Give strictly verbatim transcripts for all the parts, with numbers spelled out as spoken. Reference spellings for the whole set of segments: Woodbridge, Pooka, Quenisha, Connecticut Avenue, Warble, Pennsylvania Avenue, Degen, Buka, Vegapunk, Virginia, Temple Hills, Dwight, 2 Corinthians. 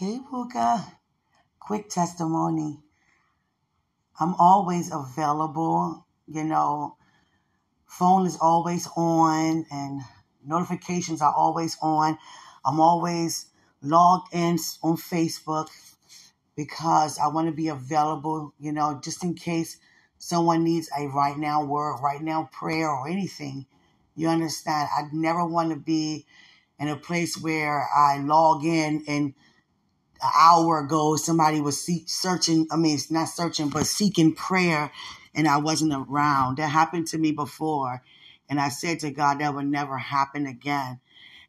Hey, Pooka. Quick testimony. I'm always available. You know, phone is always on and notifications are always on. I'm always logged in on Facebook because I want to be available, you know, just in case someone needs a right now word, right now prayer or anything. You understand? I never want to be in a place where I log in and an hour ago somebody was see- searching, I mean, it's not searching, but seeking prayer and I wasn't around. That happened to me before. And I said to God, that would never happen again.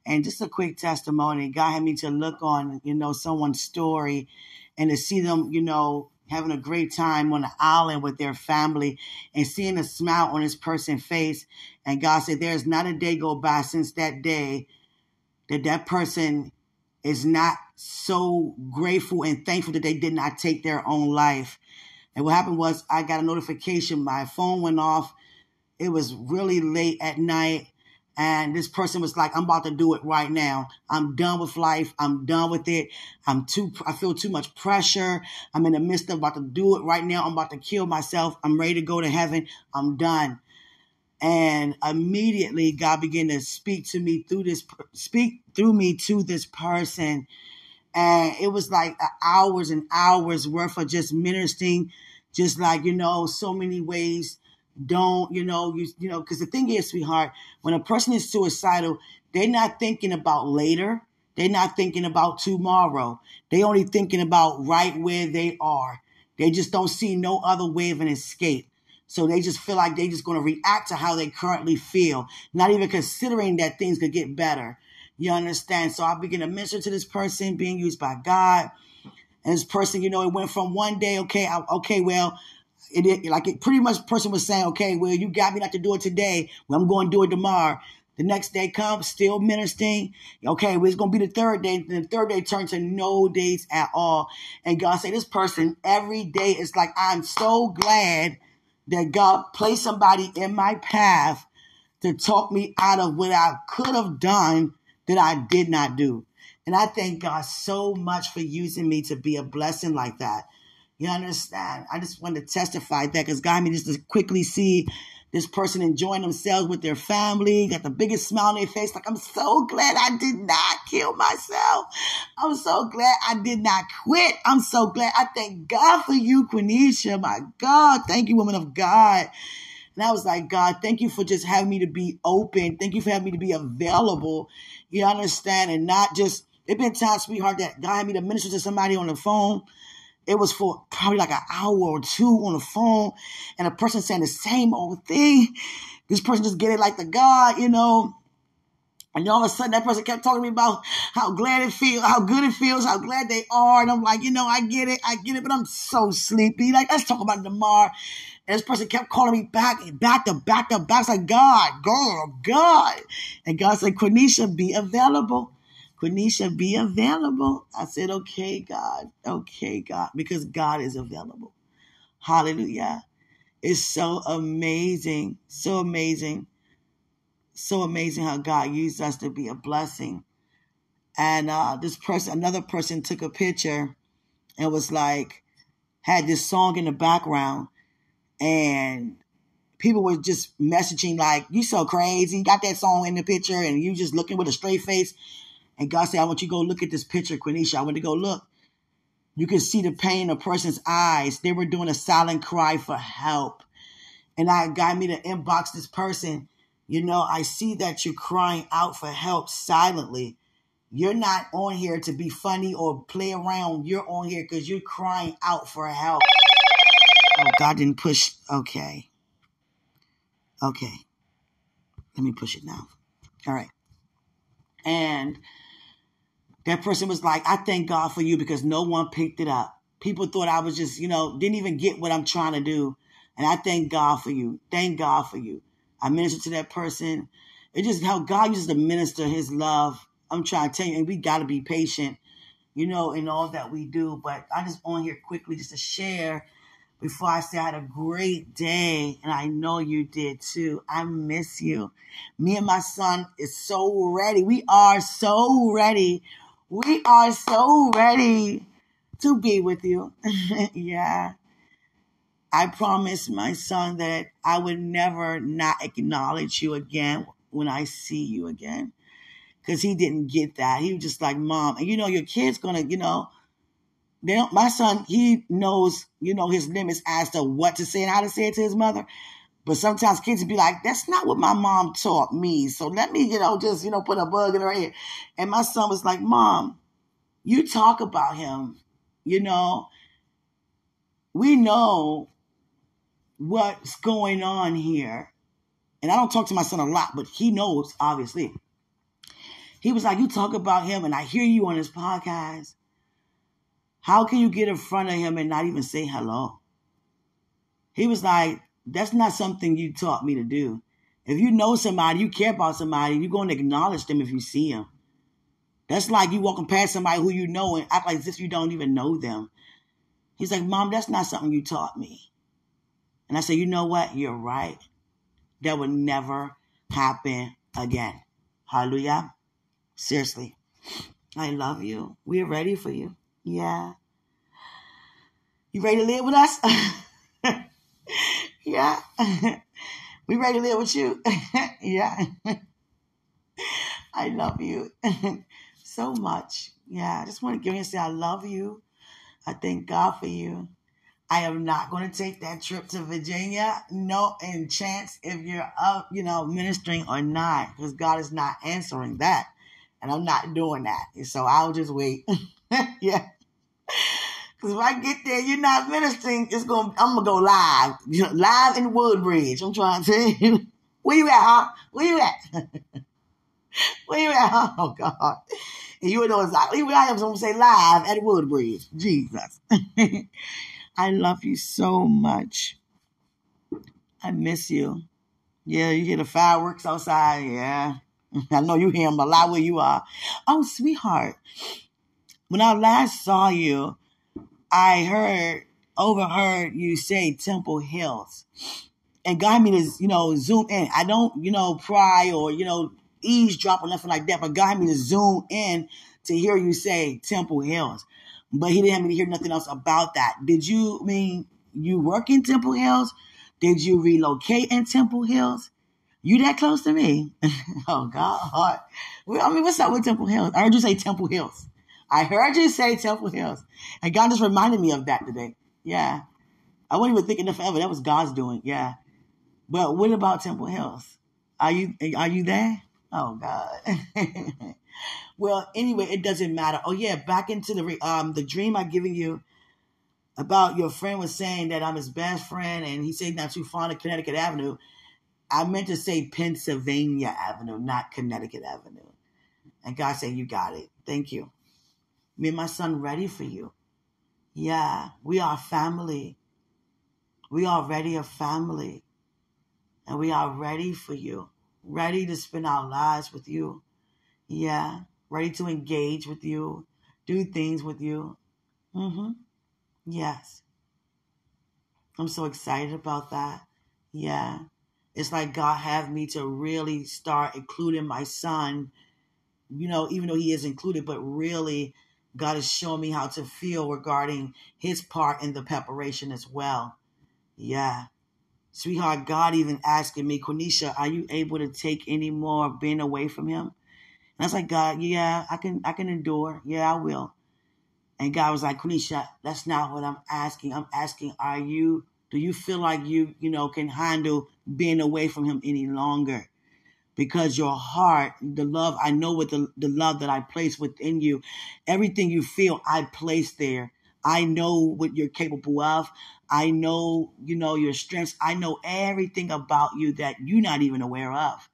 And just a quick testimony, God had me to look on, you know, someone's story and to see them, you know, having a great time on the island with their family and seeing a smile on this person's face. And God said, there's not a day go by since that day that that person is not so grateful and thankful that they did not take their own life. And what happened was I got a notification. My phone went off. It was really late at night. And this person was like, I'm about to do it right now. I'm done with life. I'm done with it. I'm too, I feel too much pressure. I'm in the midst of about to do it right now. I'm about to kill myself. I'm ready to go to heaven. I'm done. And immediately God began to speak to me through this, speak through me to this person. And it was like hours and hours worth of just ministering, just like, you know, so many ways. Don't, you know, you, you know, because the thing is, sweetheart, when a person is suicidal, they're not thinking about later. They're not thinking about tomorrow. They only thinking about right where they are. They just don't see no other way of an escape. So they just feel like they're just going to react to how they currently feel, not even considering that things could get better. You understand? So I began to minister to this person being used by God. And this person, you know, it went from one day, okay, I, okay, well, It, it, like it pretty much person was saying, okay, well, you got me not to do it today. Well, I'm going to do it tomorrow. The next day comes, still ministering. Okay, well, it's going to be the third day. The third day turned to no days at all. And God said, this person every day is like, I'm so glad that God placed somebody in my path to talk me out of what I could have done that I did not do. And I thank God so much for using me to be a blessing like that. You understand? I just wanted to testify that because God made me just to quickly see this person enjoying themselves with their family, got the biggest smile on their face. Like, I'm so glad I did not kill myself. I'm so glad I did not quit. I'm so glad. I thank God for you, Quenisha. My God. Thank you, woman of God. And I was like, God, thank you for just having me to be open. Thank you for having me to be available. You understand? And not just, it's been times, sweetheart, that God had me to minister to somebody on the phone. It was for probably like an hour or two on the phone and a person saying the same old thing. This person just get it like the God, you know. And all of a sudden that person kept talking to me about how glad it feels, how good it feels, how glad they are. And I'm like, you know, I get it. I get it, but I'm so sleepy. Like, let's talk about it tomorrow. And this person kept calling me back and back to back to back. It's like, God, girl, God. And God said, Quenisha, be available. Quenisha, be available. I said, okay, God, okay, God, because God is available. Hallelujah. It's so amazing, so amazing, so amazing how God used us to be a blessing. And uh, this person, another person took a picture and was like, had this song in the background and people were just messaging like, you so crazy, you got that song in the picture and you just looking with a straight face. And God said, I want you to go look at this picture, Quenisha. I want to go look. You can see the pain in a person's eyes. They were doing a silent cry for help. And I got me to inbox this person. You know, I see that you're crying out for help silently. You're not on here to be funny or play around. You're on here because you're crying out for help. Oh, God didn't push. Okay. Okay. Let me push it now. All right. And that person was like, I thank God for you because no one picked it up. People thought I was just, you know, didn't even get what I'm trying to do. And I thank God for you. Thank God for you. I ministered to that person. It just how God uses to minister his love. I'm trying to tell you, and we got to be patient, you know, in all that we do. But I just on here quickly just to share before I say I had a great day, and I know you did too. I miss you. Me and my son is so ready. We are so ready We are so ready to be with you. Yeah. I promised my son that I would never not acknowledge you again when I see you again. Because he didn't get that. He was just like, Mom, and you know, your kid's going to, you know, they don't, my son, he knows, you know, his limits as to what to say and how to say it to his mother. But sometimes kids would be like, that's not what my mom taught me. So let me, you know, just, you know, put a bug in her head. And my son was like, Mom, you talk about him, you know. We know what's going on here. And I don't talk to my son a lot, but he knows, obviously. He was like, you talk about him, and I hear you on his podcast. How can you get in front of him and not even say hello? He was like, that's not something you taught me to do. If you know somebody, you care about somebody, you're going to acknowledge them if you see them. That's like you walking past somebody who you know and act like as if you don't even know them. He's like, Mom, that's not something you taught me. And I said, you know what? You're right. That would never happen again. Hallelujah. Seriously. I love you. We're ready for you. Yeah. You ready to live with us? Yeah. We ready to live with you? Yeah. I love you so much. Yeah. I just want to give you and say I love you. I thank God for you. I am not going to take that trip to Virginia. No in chance if you're up, you know, ministering or not, because God is not answering that. And I'm not doing that. So I'll just wait. Yeah. Because if I get there, you're not ministering, it's gonna, I'm going to go live. You know, live in Woodbridge. I'm trying to tell you. Where you at, huh? Where you at? Where you at, huh? Oh, God. And you would know exactly where I am. So I'm going to say live at Woodbridge. Jesus. I love you so much. I miss you. Yeah, you hear the fireworks outside. Yeah. I know you hear them a lot where you are. Oh, sweetheart. When I last saw you, I heard, overheard you say Temple Hills, and got me to, you know, zoom in. I don't, you know, pry or, you know, eavesdrop or nothing like that, but got me to zoom in to hear you say Temple Hills. But he didn't have me to hear nothing else about that. Did you, I mean, you work in Temple Hills? Did you relocate in Temple Hills? You that close to me? Oh, God. Well, I mean, what's up with Temple Hills? I heard you say Temple Hills. I heard you say Temple Hills. And God just reminded me of that today. Yeah. I wasn't even thinking of forever. That was God's doing. Yeah. But what about Temple Hills? Are you are you there? Oh, God. Well, anyway, it doesn't matter. Oh, yeah. Back into the um the dream I'm giving you about your friend was saying that I'm his best friend. And he said not too fond of Connecticut Avenue. I meant to say Pennsylvania Avenue, not Connecticut Avenue. And God said, you got it. Thank you. Me and my son ready for you. Yeah, we are family. We are already a family. And we are ready for you. Ready to spend our lives with you. Yeah, ready to engage with you. Do things with you. Mm-hmm. Yes. I'm so excited about that. Yeah. It's like God have me to really start including my son, you know, even though he is included, but really God is showing me how to feel regarding his part in the preparation as well. Yeah. Sweetheart, God even asking me, Quenisha, are you able to take any more being away from him? And I was like, God, yeah, I can, I can endure. Yeah, I will. And God was like, Quenisha, that's not what I'm asking. I'm asking, are you, do you feel like you, you know, can handle being away from him any longer? Because your heart, the love, I know with the, the love that I place within you, everything you feel, I place there. I know what you're capable of. I know, you know, your strengths. I know everything about you that you're not even aware of.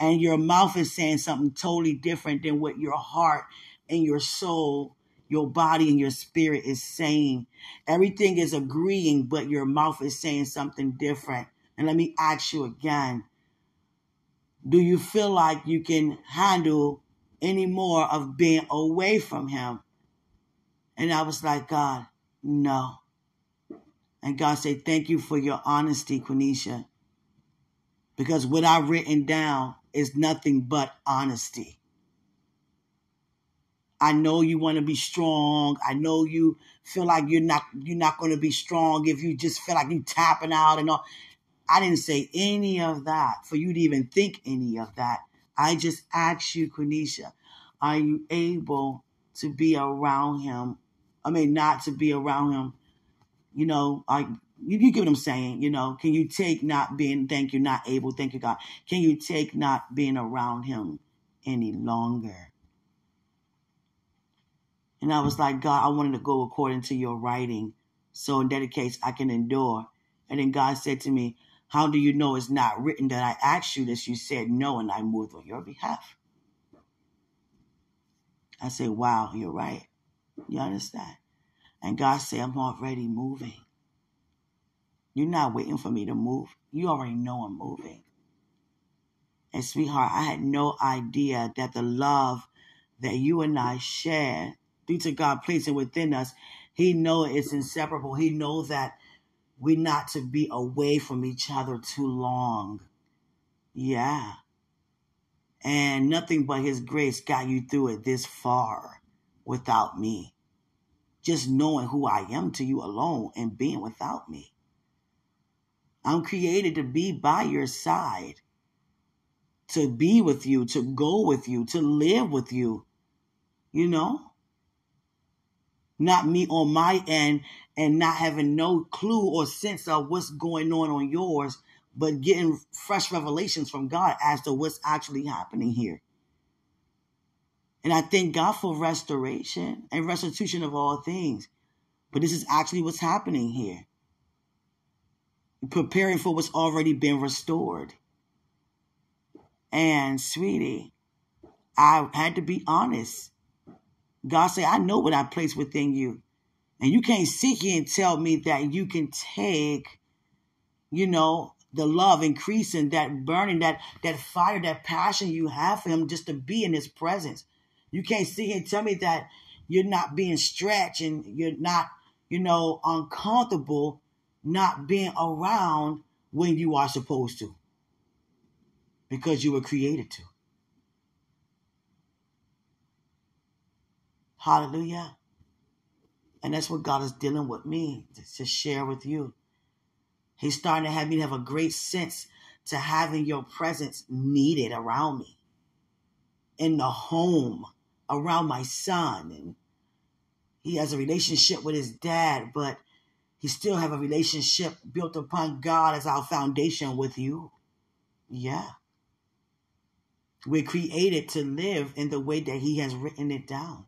And your mouth is saying something totally different than what your heart and your soul, your body and your spirit is saying. Everything is agreeing, but your mouth is saying something different. And let me ask you again, do you feel like you can handle any more of being away from him? And I was like, God, no. And God said, thank you for your honesty, Quenisha. Because what I've written down is nothing but honesty. I know you want to be strong. I know you feel like you're not you're not going to be strong if you just feel like you're tapping out and all. I didn't say any of that for you to even think any of that. I just asked you, Quenisha, are you able to be around him? I mean, not to be around him. You know, I, you, you get what I'm saying. You know, can you take not being, thank you, not able, thank you, God. Can you take not being around him any longer? And I was like, God, I wanted to go according to your writing. So in that case, I can endure. And then God said to me, how do you know it's not written that I asked you this? You said no, and I moved on your behalf. I said, wow, you're right. You understand? And God said, I'm already moving. You're not waiting for me to move. You already know I'm moving. And sweetheart, I had no idea that the love that you and I share, due to God placing within us, he knows it's inseparable. He knows that we're not to be away from each other too long. Yeah. And nothing but his grace got you through it this far without me. Just knowing who I am to you alone and being without me. I'm created to be by your side, to be with you, to go with you, to live with you, you know? Not me on my end and not having no clue or sense of what's going on on yours, but getting fresh revelations from God as to what's actually happening here. And I thank God for restoration and restitution of all things. But this is actually what's happening here. Preparing for what's already been restored. And sweetie, I had to be honest. God said, I know what I placed within you. And you can't sit here and tell me that you can take, you know, the love increasing, that burning, that, that fire, that passion you have for him just to be in his presence. You can't sit here and tell me that you're not being stretched and you're not, you know, uncomfortable not being around when you are supposed to. Because you were created to. Hallelujah. And that's what God is dealing with me to, to share with you. He's starting to have me have a great sense to having your presence needed around me. In the home, around my son. And he has a relationship with his dad, but he still have a relationship built upon God as our foundation with you. Yeah. We're created to live in the way that he has written it down.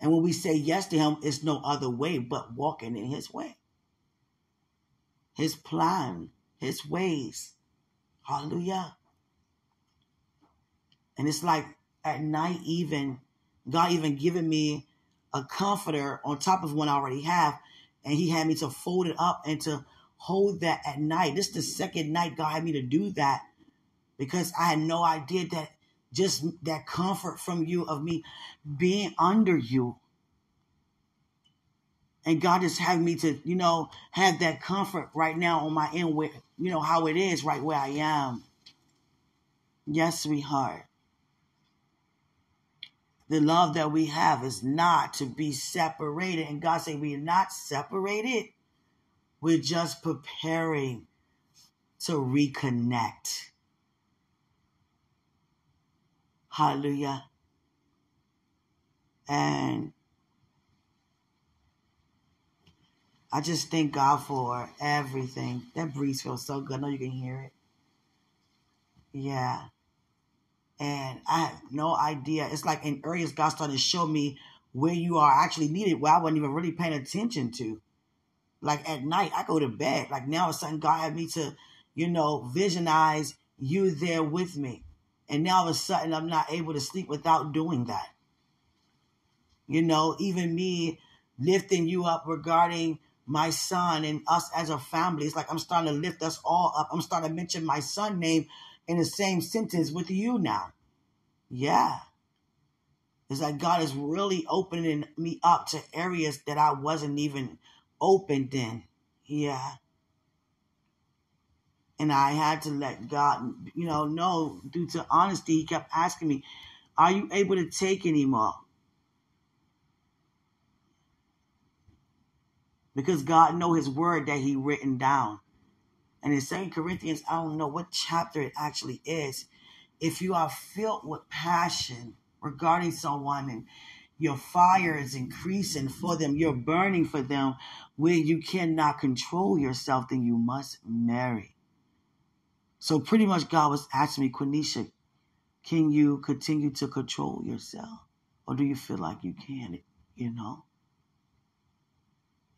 And when we say yes to him, it's no other way but walking in his way. His plan, his ways. Hallelujah. And it's like at night even, God even giving me a comforter on top of one I already have. And he had me to fold it up and to hold that at night. This is the second night God had me to do that because I had no idea that just that comfort from you of me being under you. And God is having me to, you know, have that comfort right now on my end where, you know, how it is right where I am. Yes, sweetheart. The love that we have is not to be separated. And God said, we are not separated. We're just preparing to reconnect. Hallelujah. And I just thank God for everything. That breeze feels so good. I know you can hear it. Yeah. And I have no idea. It's like in areas God started to show me where you are actually needed, where I wasn't even really paying attention to. Like at night, I go to bed. Like now, it's sudden God had me to, you know, visionize you there with me. And now all of a sudden, I'm not able to sleep without doing that. You know, even me lifting you up regarding my son and us as a family. It's like I'm starting to lift us all up. I'm starting to mention my son's name in the same sentence with you now. Yeah. It's like God is really opening me up to areas that I wasn't even opened in. Yeah. And I had to let God, you know, know due to honesty. He kept asking me, are you able to take anymore? because God know his word that he written down. And in Second Corinthians, I don't know what chapter it actually is. If you are filled with passion regarding someone and your fire is increasing for them, you're burning for them, where you cannot control yourself, then you must marry. So pretty much God was asking me, Quenisha, can you continue to control yourself? Or do you feel like you can, you know?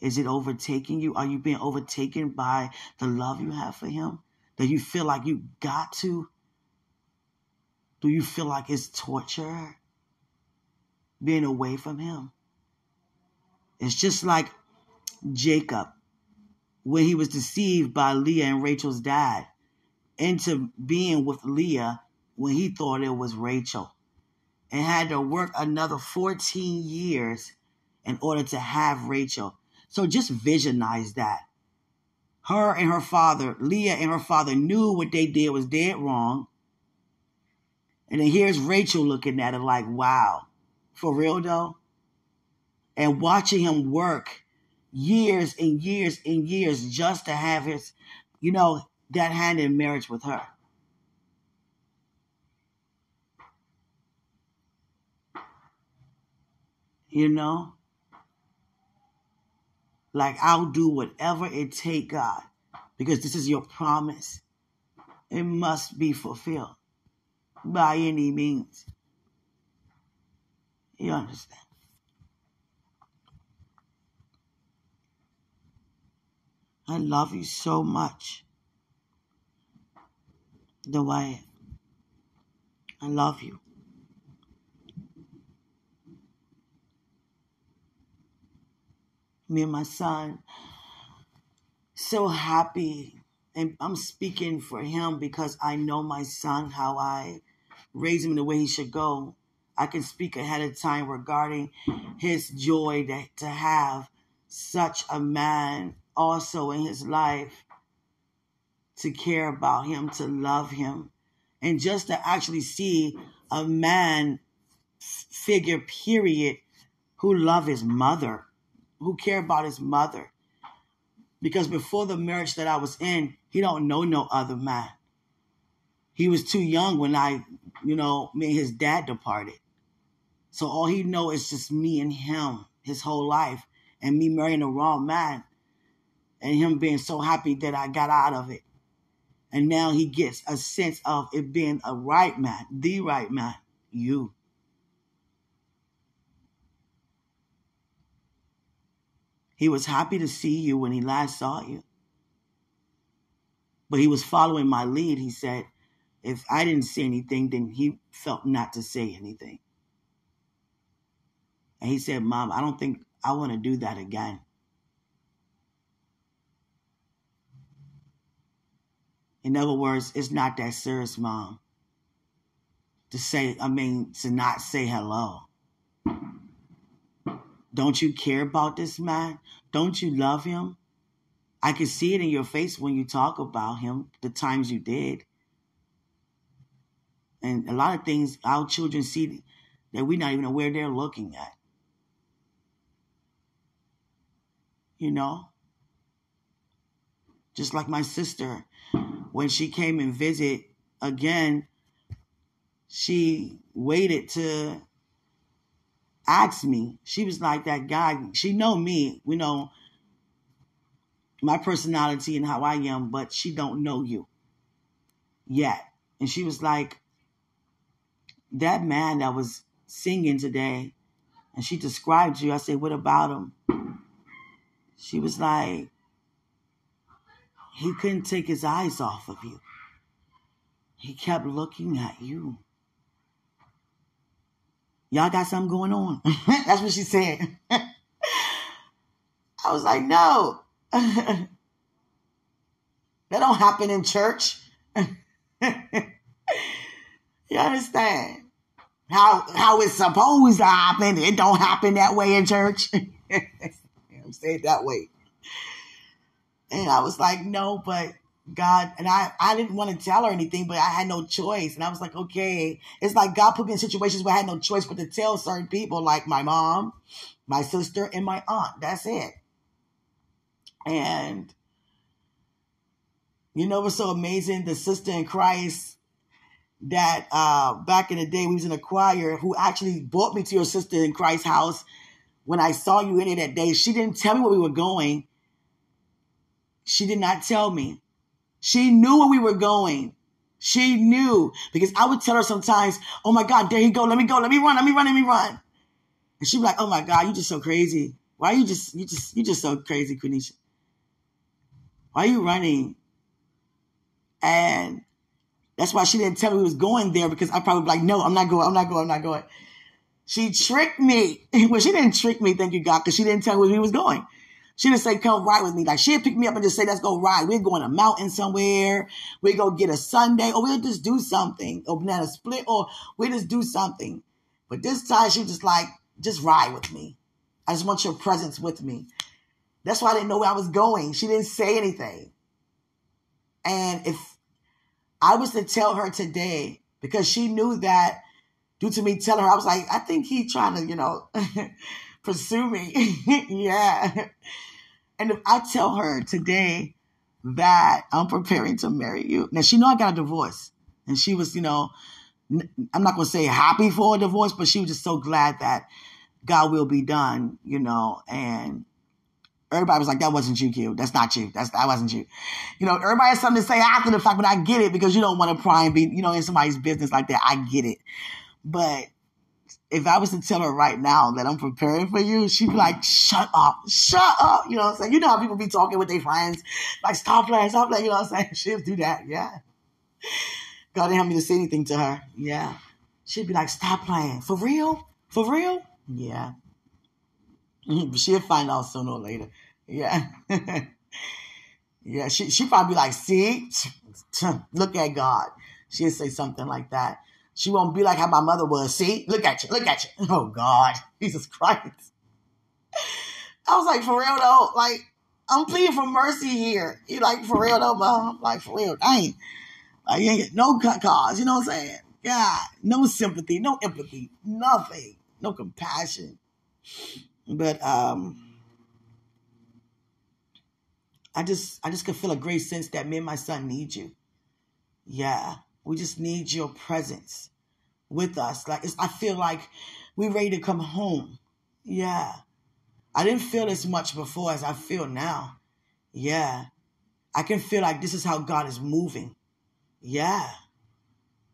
Is it overtaking you? Are you being overtaken by the love you have for him? That you feel like you got to? Do you feel like it's torture being away from him? It's just like Jacob, when he was deceived by Leah and Rachel's dad into being with Leah when he thought it was Rachel, and had to work another fourteen years in order to have Rachel. So just visualize that. Her and her father, Leah and her father, knew what they did was dead wrong. And then here's Rachel looking at it like, wow, for real though? And watching him work years and years and years just to have his, you know, that hand in marriage with her. You know? Like, I'll do whatever it takes, God, because this is your promise. It must be fulfilled by any means. You understand? I love you so much, Dwight. I love you. Me and my son, so happy, and I'm speaking for him because I know my son, how I raised him the way he should go. I can speak ahead of time regarding his joy that, to have such a man also in his life, to care about him, to love him, and just to actually see a man figure, period, who love his mother, who care about his mother. Because before the marriage that I was in, he don't know no other man. He was too young when I, you know, me and his dad departed. So all he know is just me and him his whole life, and me marrying the wrong man and him being so happy that I got out of it. And now he gets a sense of it being a right man, the right man, you. He was happy to see you when he last saw you. But he was following my lead. He said, if I didn't say anything, then he felt not to say anything. And he said, Mom, I don't think I want to do that again. In other words, it's not that serious, Mom. To say, I mean, to not say hello. Don't you care about this man? Don't you love him? I can see it in your face when you talk about him, the times you did. And a lot of things our children see that we're not even aware they're looking at. You know? Just like my sister, when she came and visit again, she waited to asked me. She was like that guy. She know me, you know, my personality and how I am, but she don't know you yet. And she was like, that man that was singing today, and she described you. I said, what about him? She was like, he couldn't take his eyes off of you. He kept looking at you. Y'all got something going on. That's what she said. I was like, no. That don't happen in church. You understand? How how it's supposed to happen. It don't happen that way in church. I'm saying it that way. And I was like, no, but God, and I, I didn't want to tell her anything, but I had no choice. And I was like, okay. It's like God put me in situations where I had no choice but to tell certain people, like my mom, my sister, and my aunt. That's it. And you know what's so amazing? The sister in Christ that uh, back in the day we was in a choir, who actually brought me to your sister in Christ's house when I saw you in it that day. She didn't tell me where we were going. She did not tell me. She knew where we were going. She knew, because I would tell her sometimes, oh my God, there he go. Let me go. Let me run. Let me run. Let me run. And she'd be like, oh my God, you just so crazy. Why are you just, you just, you just so crazy, Quenisha? Why are you running? And that's why she didn't tell me we was going there, because I probably be like, no, I'm not going. I'm not going. I'm not going. She tricked me. Well, she didn't trick me. Thank you, God. Cause she didn't tell me where we was going. She didn't say, come ride with me. Like, she'd pick me up and just say, let's go ride. We're going to a mountain somewhere. We go get a sundae, or we'll just do something. Or banana split, or we'll just do something. But this time, she was just like, just ride with me. I just want your presence with me. That's why I didn't know where I was going. She didn't say anything. And if I was to tell her today, because she knew that due to me telling her, I was like, I think he's trying to, you know, pursue me. Yeah. And if I tell her today that I'm preparing to marry you, now she know I got a divorce, and she was, you know, I'm not going to say happy for a divorce, but she was just so glad that God will be done, you know, and everybody was like, that wasn't you, Q. That's not you. That's, that wasn't you. You know, everybody has something to say after the fact, but I get it, because you don't want to pry and be, you know, in somebody's business like that. I get it. But if I was to tell her right now that I'm preparing for you, she'd be like, shut up, shut up. You know what I'm saying? You know how people be talking with their friends, like, stop playing, stop playing. You know what I'm saying? She'd do that, yeah. God didn't have me to say anything to her, yeah. She'd be like, stop playing. For real? For real? Yeah. She'll find out sooner or later, yeah. Yeah, she, she'd probably be like, see? Look at God. She'd say something like that. She won't be like how my mother was. See, look at you, look at you. Oh God, Jesus Christ. I was like, for real though, like, I'm pleading for mercy here. You like, for real though, Mom? I'm like, for real, I ain't, like, you ain't get no cause, you know what I'm saying? God, no sympathy, no empathy, nothing, no compassion. But um, I just, I just could feel a great sense that me and my son need you. Yeah. We just need your presence with us. Like, it's, I feel like we're ready to come home. Yeah. I didn't feel as much before as I feel now. Yeah. I can feel like this is how God is moving. Yeah.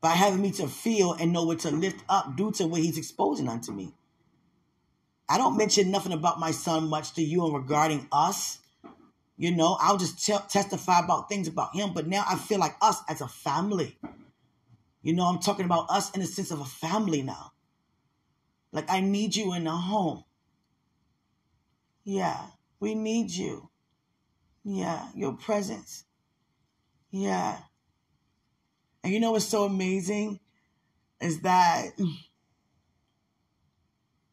By having me to feel and know what to lift up due to what he's exposing unto me. I don't mention nothing about my son much to you and regarding us. You know, I'll just t- testify about things about him. But now I feel like us as a family. You know, I'm talking about us in the sense of a family now. Like, I need you in a home. Yeah, we need you. Yeah, your presence. Yeah. And you know what's so amazing is that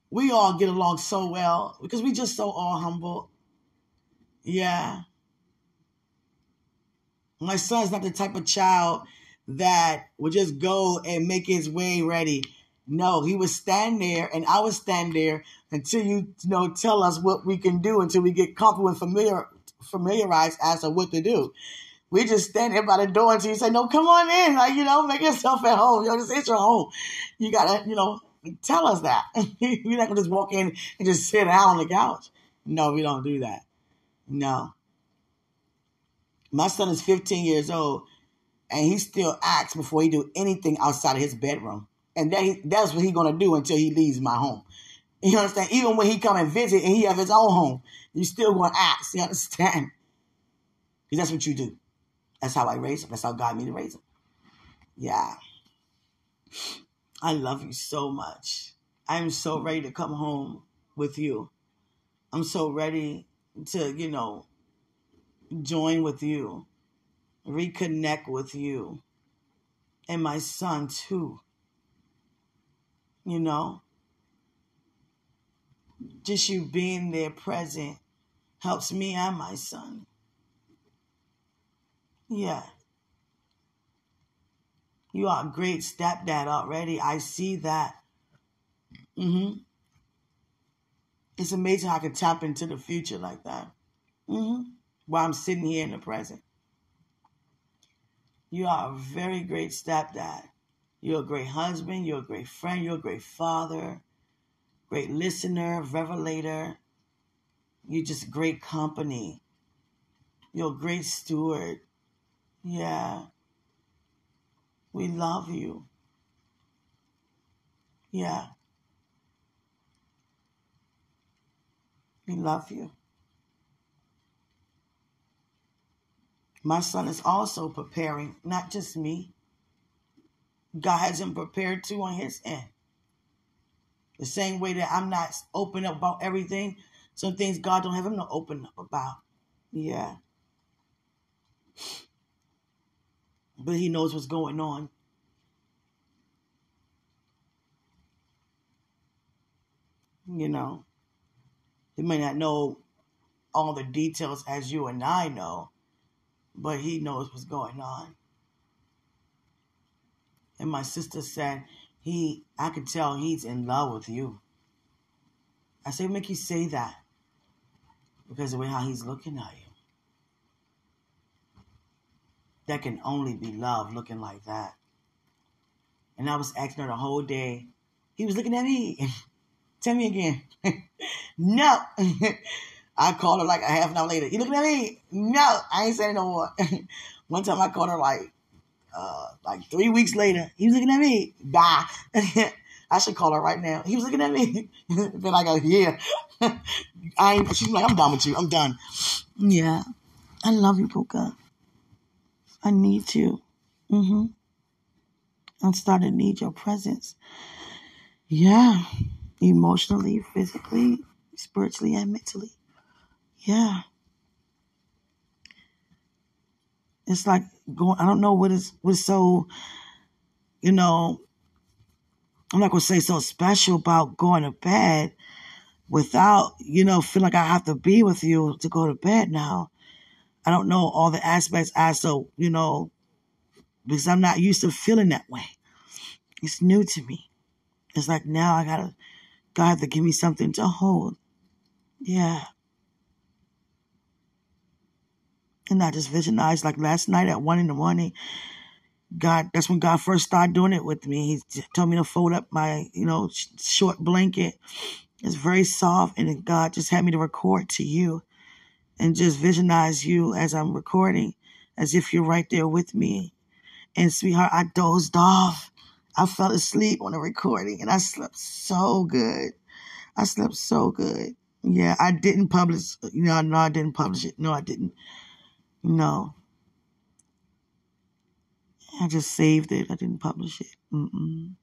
we all get along so well because we just so all humble. Yeah. My son's not the type of child that would just go and make his way ready. No, he would stand there and I would stand there until you, you know, tell us what we can do, until we get comfortable and familiar, familiarized as to what to do. We just stand there by the door until you say, no, come on in. Like, you know, make yourself at home. You know, it's your home. You got to, you know, tell us that. You're not going to just walk in and just sit down on the couch. No, we don't do that. No. My son is fifteen years old, and he still acts before he do anything outside of his bedroom. And that he, that's what he's going to do until he leaves my home. You understand? Even when he come and visit and he have his own home, you still going to act. You understand? Because that's what you do. That's how I raise him. That's how God made me to raise him. Yeah. I love you so much. I am so ready to come home with you. I'm so ready to, you know, join with you, reconnect with you, and my son too, you know, just you being there present helps me and my son. Yeah. You are a great stepdad already. I see that. Mm-hmm. It's amazing how I can tap into the future like that. Mm-hmm. while I'm sitting here in the present. You are a very great stepdad. You're a great husband. You're a great friend. You're a great father, great listener, revelator. You're just great company. You're a great steward. Yeah. We love you. Yeah. We love you. My son is also preparing, not just me. God has him prepared too on his end. The same way that I'm not open up about everything, some things God don't have him to open up about. Yeah. But he knows what's going on. You know, he may not know all the details as you and I know, but he knows what's going on. And my sister said, he, I can tell he's in love with you. I said, make you say that because of the way how he's looking at you. That can only be love, looking like that. And I was asking her the whole day. He was looking at me. Tell me again. No. I called her like a half an hour later. You looking at me? No, I ain't saying no more. One time I called her like uh, like three weeks later. He was looking at me. Bye. I should call her right now. He was looking at me. Then I go, yeah. I ain't, she's like, I'm done with you. I'm done. Yeah. I love you, Pooka. I need you. Mm-hmm. I'm starting to need your presence. Yeah. Emotionally, physically, spiritually, and mentally. Yeah. It's like going, I don't know what is what's so, you know, I'm not going to say so special about going to bed without, you know, feel like I have to be with you to go to bed now. I don't know all the aspects I so, you know, because I'm not used to feeling that way. It's new to me. It's like now I got to, God have to give me something to hold. Yeah. And I just visualized like last night at one in the morning, God, that's when God first started doing it with me. He told me to fold up my, you know, sh- short blanket. It's very soft. And then God just had me to record to you. And just visualize you as I'm recording, as if you're right there with me. And sweetheart, I dozed off. I fell asleep on the recording, and I slept so good. I slept so good. Yeah, I didn't publish. You know, no, I didn't publish it. No, I didn't. No, I just saved it. I didn't publish it. Mm-mm.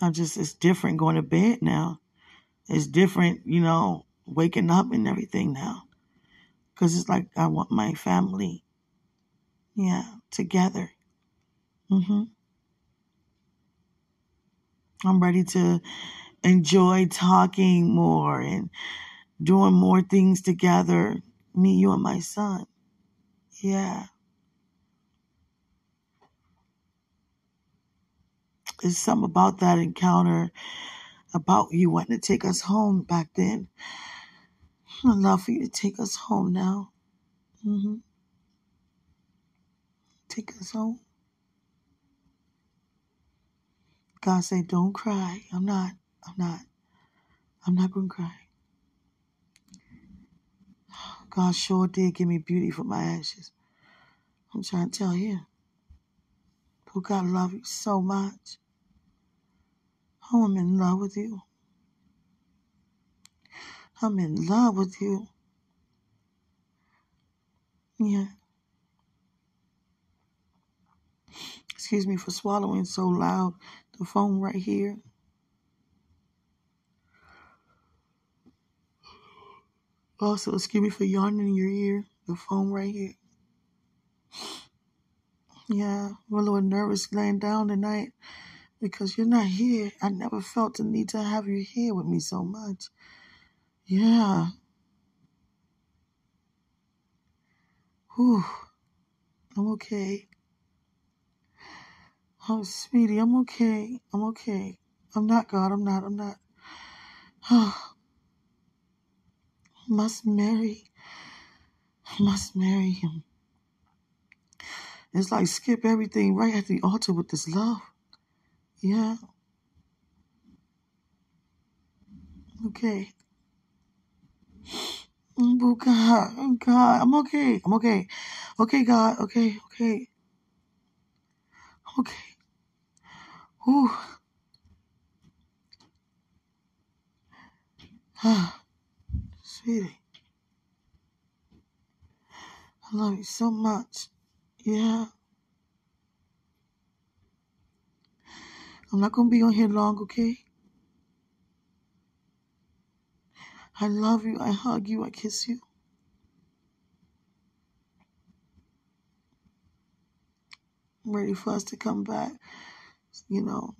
I just, it's different going to bed now. It's different, you know. Waking up and everything now. Because it's like I want my family. Yeah, together. Mm-hmm. I'm ready to enjoy talking more and doing more things together. Me, you, and my son. Yeah. There's something about that encounter, about you wanting to take us home back then. I'd love for you to take us home now. Mm-hmm. Take us home. God said, don't cry. I'm not. I'm not. I'm not going to cry. God sure did give me beauty for my ashes. I'm trying to tell you. But God loves you so much. Oh, I'm in love with you. I'm in love with you. Yeah. Excuse me for swallowing so loud. The phone right here. Also, excuse me for yawning in your ear. The phone right here. Yeah, I'm a little nervous laying down tonight because you're not here. I never felt the need to have you here with me so much. Yeah. Whew. I'm okay. Oh, sweetie, I'm okay. I'm okay. I'm not, God. I'm not. I'm not. I'm must marry, must marry him. It's like skip everything right at the altar with this love. Yeah. Okay. Oh, God. Oh, God. I'm okay. I'm okay. Okay, God. Okay. Okay. Okay. Whew. Ah, sweetie. I love you so much. Yeah. I'm not going to be on here long, okay? I love you. I hug you. I kiss you. I'm ready for us to come back, you know,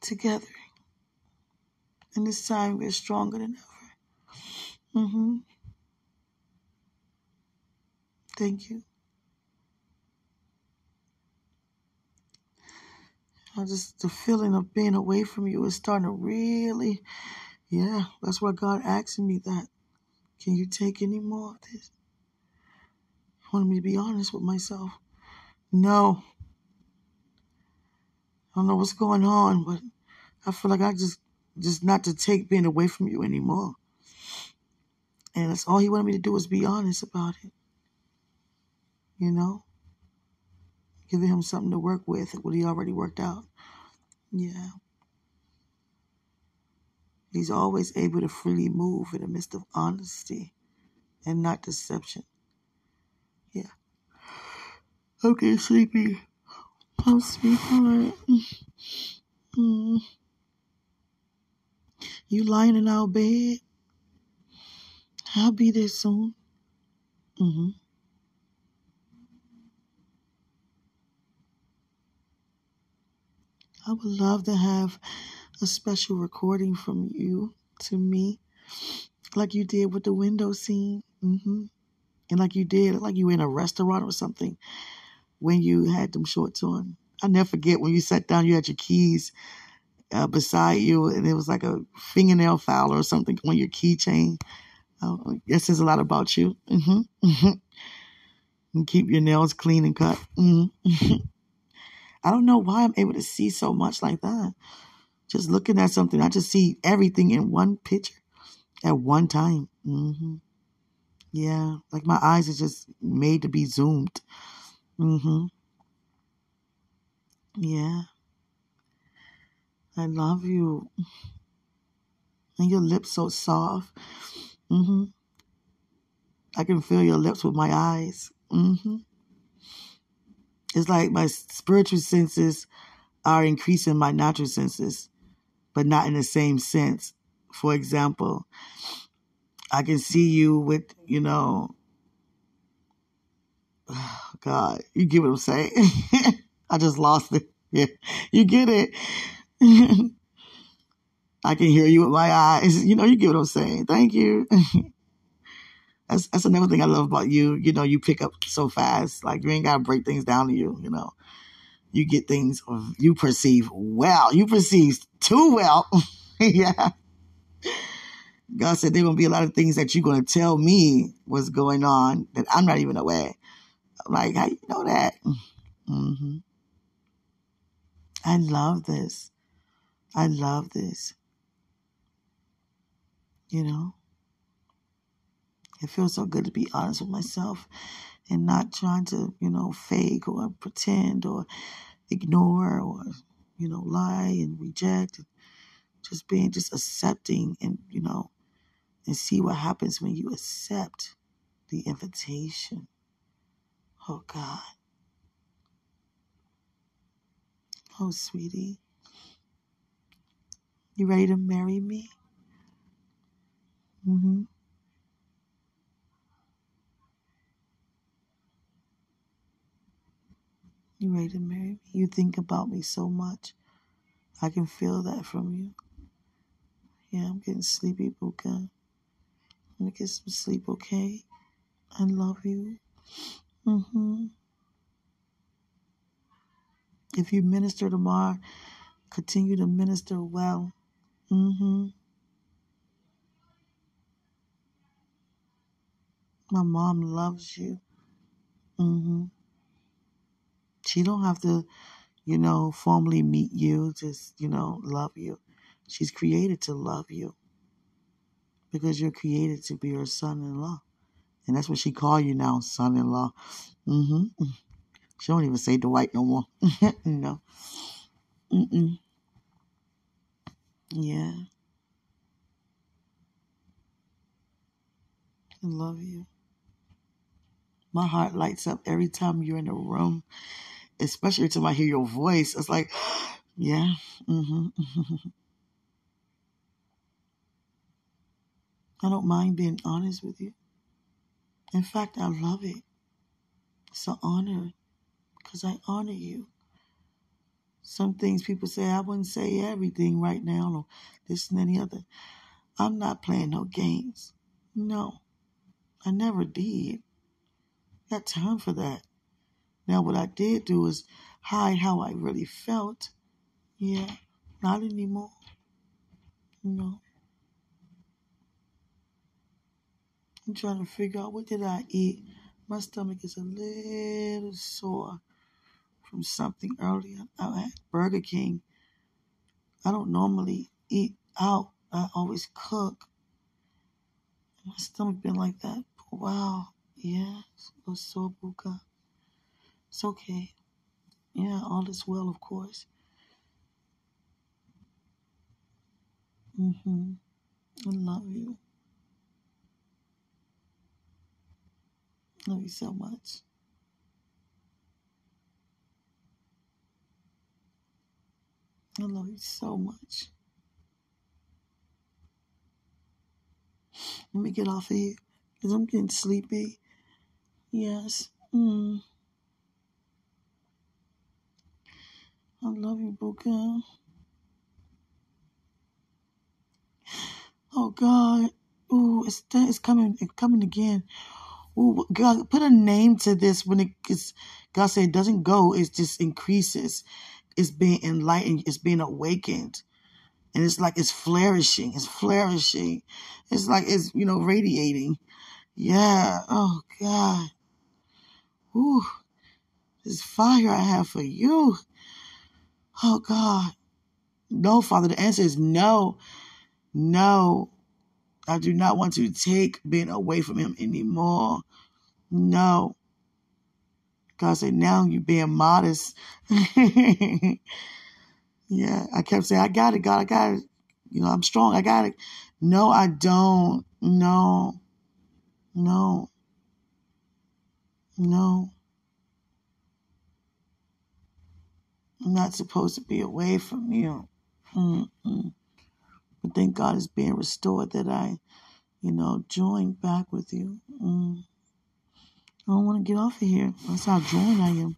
together. And this time we're stronger than ever. Mm-hmm. Thank you. I just, the feeling of being away from you is starting to really, yeah, that's why God asked me that. Can you take any more of this? He wanted me to be honest with myself. No. I don't know what's going on, but I feel like I just, just not to take being away from you anymore. And that's all he wanted me to do was be honest about it. You know, giving him something to work with, what he already worked out. Yeah. He's always able to freely move in the midst of honesty and not deception. Yeah. Okay, sleepy. Oh, sweetheart. Mm. You lying in our bed? I'll be there soon. Mm-hmm. I would love to have a special recording from you to me, like you did with the window scene. Mm-hmm. And like you did, like you were in a restaurant or something when you had them shorts on. I never forget when you sat down, you had your keys uh, beside you, and it was like a fingernail file or something on your keychain. Uh, that says a lot about you. Mm-hmm. Mm-hmm. And keep your nails clean and cut. Mm-hmm. Mm-hmm. I don't know why I'm able to see so much like that. Just looking at something, I just see everything in one picture at one time. Mm-hmm. Yeah, like my eyes are just made to be zoomed. Mm-hmm. Yeah. I love you. And your lips so soft. Mm-hmm. I can feel your lips with my eyes. Mm-hmm. It's like my spiritual senses are increasing my natural senses, but not in the same sense. For example, I can see you with, you know, oh God, you get what I'm saying? I just lost it. Yeah, you get it. I can hear you with my eyes. You know, you get what I'm saying. Thank you. That's, that's another thing I love about you. You know, you pick up so fast. Like, you ain't got to break things down to you, you know. You get things, you perceive well. You perceive too well. Yeah. God said there's going to be a lot of things that you're going to tell me what's going on that I'm not even aware. I'm like, how you know that? Mm-hmm. I love this. I love this. You know? It feels so good to be honest with myself and not trying to, you know, fake or pretend or ignore or, you know, lie and reject. Just being, just accepting and, you know, and see what happens when you accept the invitation. Oh, God. Oh, sweetie. You ready to marry me? Mm-hmm. You ready to marry me? You think about me so much. I can feel that from you. Yeah, I'm getting sleepy, Buka. Let me get some sleep, okay? I love you. Mm-hmm. If you minister tomorrow, continue to minister well. Mm-hmm. My mom loves you. Mm-hmm. She don't have to, you know, formally meet you, just, you know, love you. She's created to love you because you're created to be her son-in-law. And that's what she call you now, son-in-law. Mm-hmm. She don't even say Dwight no more. No. Mm-mm. Yeah. I love you. My heart lights up every time you're in the room, especially until I hear your voice. It's like, yeah. Mm-hmm. I don't mind being honest with you. In fact, I love it. It's an honor because I honor you. Some things people say, I wouldn't say everything right now or this and any other. I'm not playing no games. No, I never did. Got time for that. Now, what I did do is hide how I really felt. Yeah, not anymore. No. I'm trying to figure out, what did I eat? My stomach is a little sore from something earlier. I had Burger King. I don't normally eat out. I always cook. My stomach been like that for a while. Yeah, it was sore, Buka. It's okay. Yeah, all is well, of course. Mm-hmm. I love you. Love you so much. I love you so much. Let me get off of here because I'm getting sleepy. Yes. Mm. I love you, Buka. Oh, God. Ooh, it's, it's coming. It's coming again. Ooh, God, put a name to this. When it is, God said it doesn't go, it just increases. It's being enlightened, it's being awakened. And it's like it's flourishing, it's flourishing. It's like it's, you know, radiating. Yeah, oh God. Ooh, this fire I have for you. Oh God. No, Father, the answer is no. No. I do not want to take being away from him anymore. No. God said, now you're being modest. Yeah, I kept saying, I got it, God, I got it. You know, I'm strong, I got it. No, I don't. No. No. No. I'm not supposed to be away from you. Mm-mm. But thank God it's being restored that I, you know, joined back with you. Mm. I don't want to get off of here. That's how drawn I am.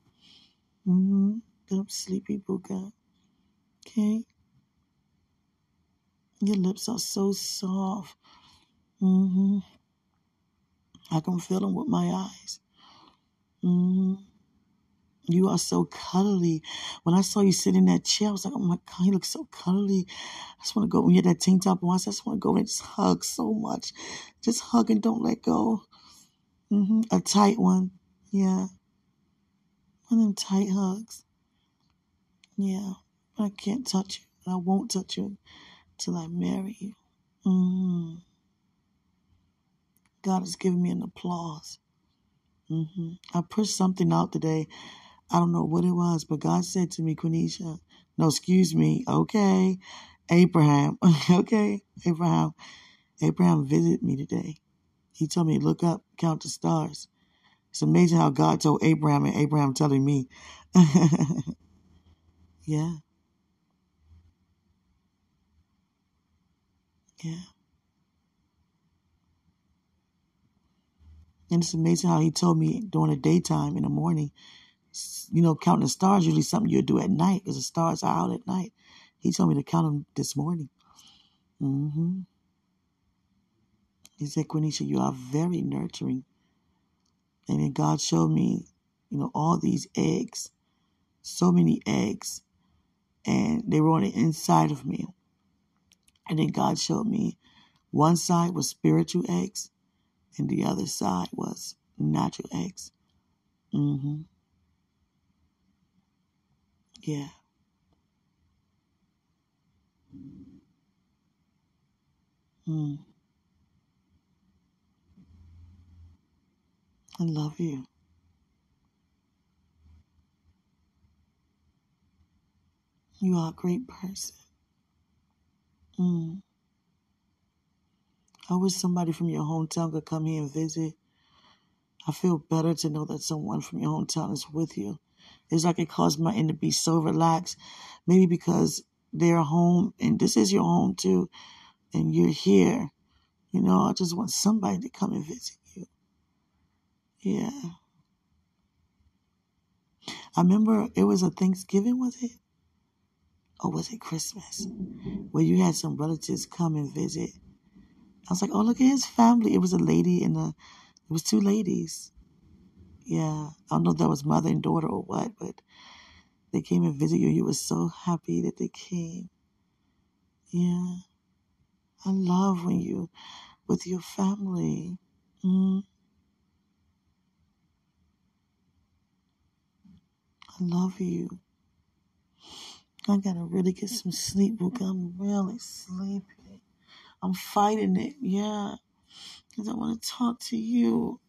Mm-hmm. But I'm sleepy, Buka. Okay? Your lips are so soft. Mm-hmm. I can feel them with my eyes. Mm-hmm. You are so cuddly. When I saw you sit in that chair, I was like, oh my God, you look so cuddly. I just want to go, when you had that tank top on, I just want to go and just hug so much. Just hug and don't let go. Mm-hmm. A tight one. Yeah. One of them tight hugs. Yeah. I can't touch you. And I won't touch you until I marry you. Mm-hmm. God has given me an applause. Mm-hmm. I pushed something out today. I don't know what it was, but God said to me, Quenisha, no, excuse me, okay, Abraham, okay, Abraham, Abraham visited me today. He told me, look up, count the stars. It's amazing how God told Abraham and Abraham telling me. Yeah. Yeah. And it's amazing how he told me during the daytime, in the morning, you know, counting the stars, usually something you'll do at night because the stars are out at night. He told me to count them this morning. Mm-hmm. He said, Quenisha, you are very nurturing. And then God showed me, you know, all these eggs, so many eggs, and they were on the inside of me. And then God showed me one side was spiritual eggs. and the other side was nacho eggs. Mm-hmm. Yeah. Mm. I love you. You are a great person. Mm. I wish somebody from your hometown could come here and visit. I feel better to know that someone from your hometown is with you. It's like it caused my end to be so relaxed. Maybe because they're home, and this is your home too, and you're here. You know, I just want somebody to come and visit you. Yeah. I remember it was a Thanksgiving, was it? Or was it Christmas? Where you had some relatives come and visit. I was like, oh, look at his family. It was a lady and a, it was two ladies. Yeah. I don't know if that was mother and daughter or what, but they came and visited you. You were so happy that they came. Yeah. I love when you, with your family. Mm. I love you. I gotta really get some sleep, Buka. I'm really sleepy. I'm fighting it, yeah, because I want to talk to you.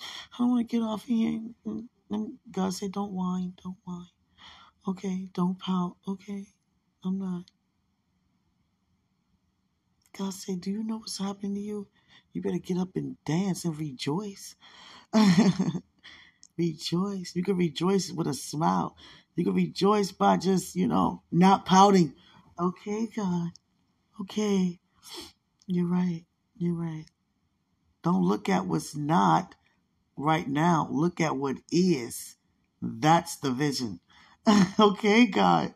I don't want to get off here. And, and God said, don't whine, don't whine. Okay, don't pout. Okay, I'm not. God said, do you know what's happening to you? You better get up and dance and rejoice. Rejoice. You can rejoice with a smile. You can rejoice by just, you know, not pouting. Okay, God. Okay. You're right. You're right. Don't look at what's not right now. Look at what is. That's the vision. Okay, God.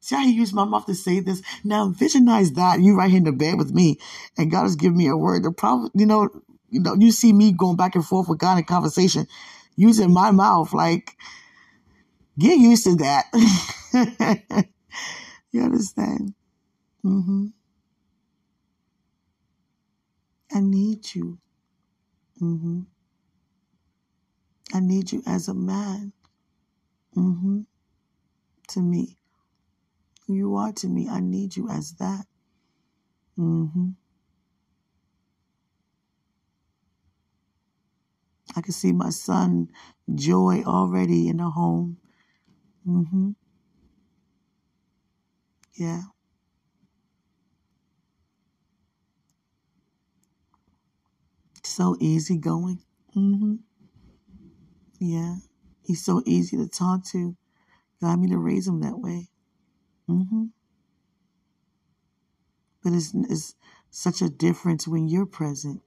See how he used my mouth to say this? Now visionize that. You right here in the bed with me. And God has given me a word. The problem, you know, you know, you see me going back and forth with God in conversation, using my mouth. Like, get used to that. You understand? Mm-hmm. I need you. Mm-hmm. I need you as a man. Mm-hmm. To me. You are to me. I need you as that. Mm-hmm. I can see my son, Joy, already in a home. Mm-hmm. Yeah. So easy going. Mm-hmm. Yeah. He's so easy to talk to. Got me to raise him that way. Mm-hmm. But it's, it's such a difference when you're present.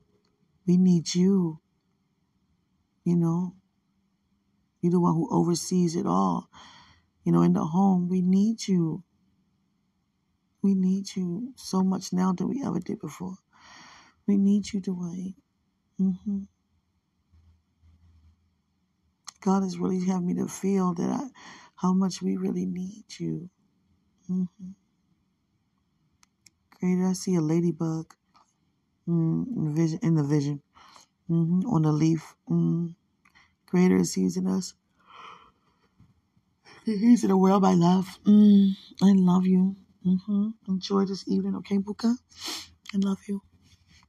We need you. You know, you're the one who oversees it all. You know, in the home, we need you. We need you so much now than we ever did before. We need you, Dwight. Mm-hmm. God has really had me to feel that I, how much we really need you. Mm-hmm. Great, I see a ladybug mm, vision, in the vision mm-hmm, on the leaf. Mm. Greater is he who's in us. He's in the world by love. Mm, I love you. Mm-hmm. Enjoy this evening, okay, Buka? I love you.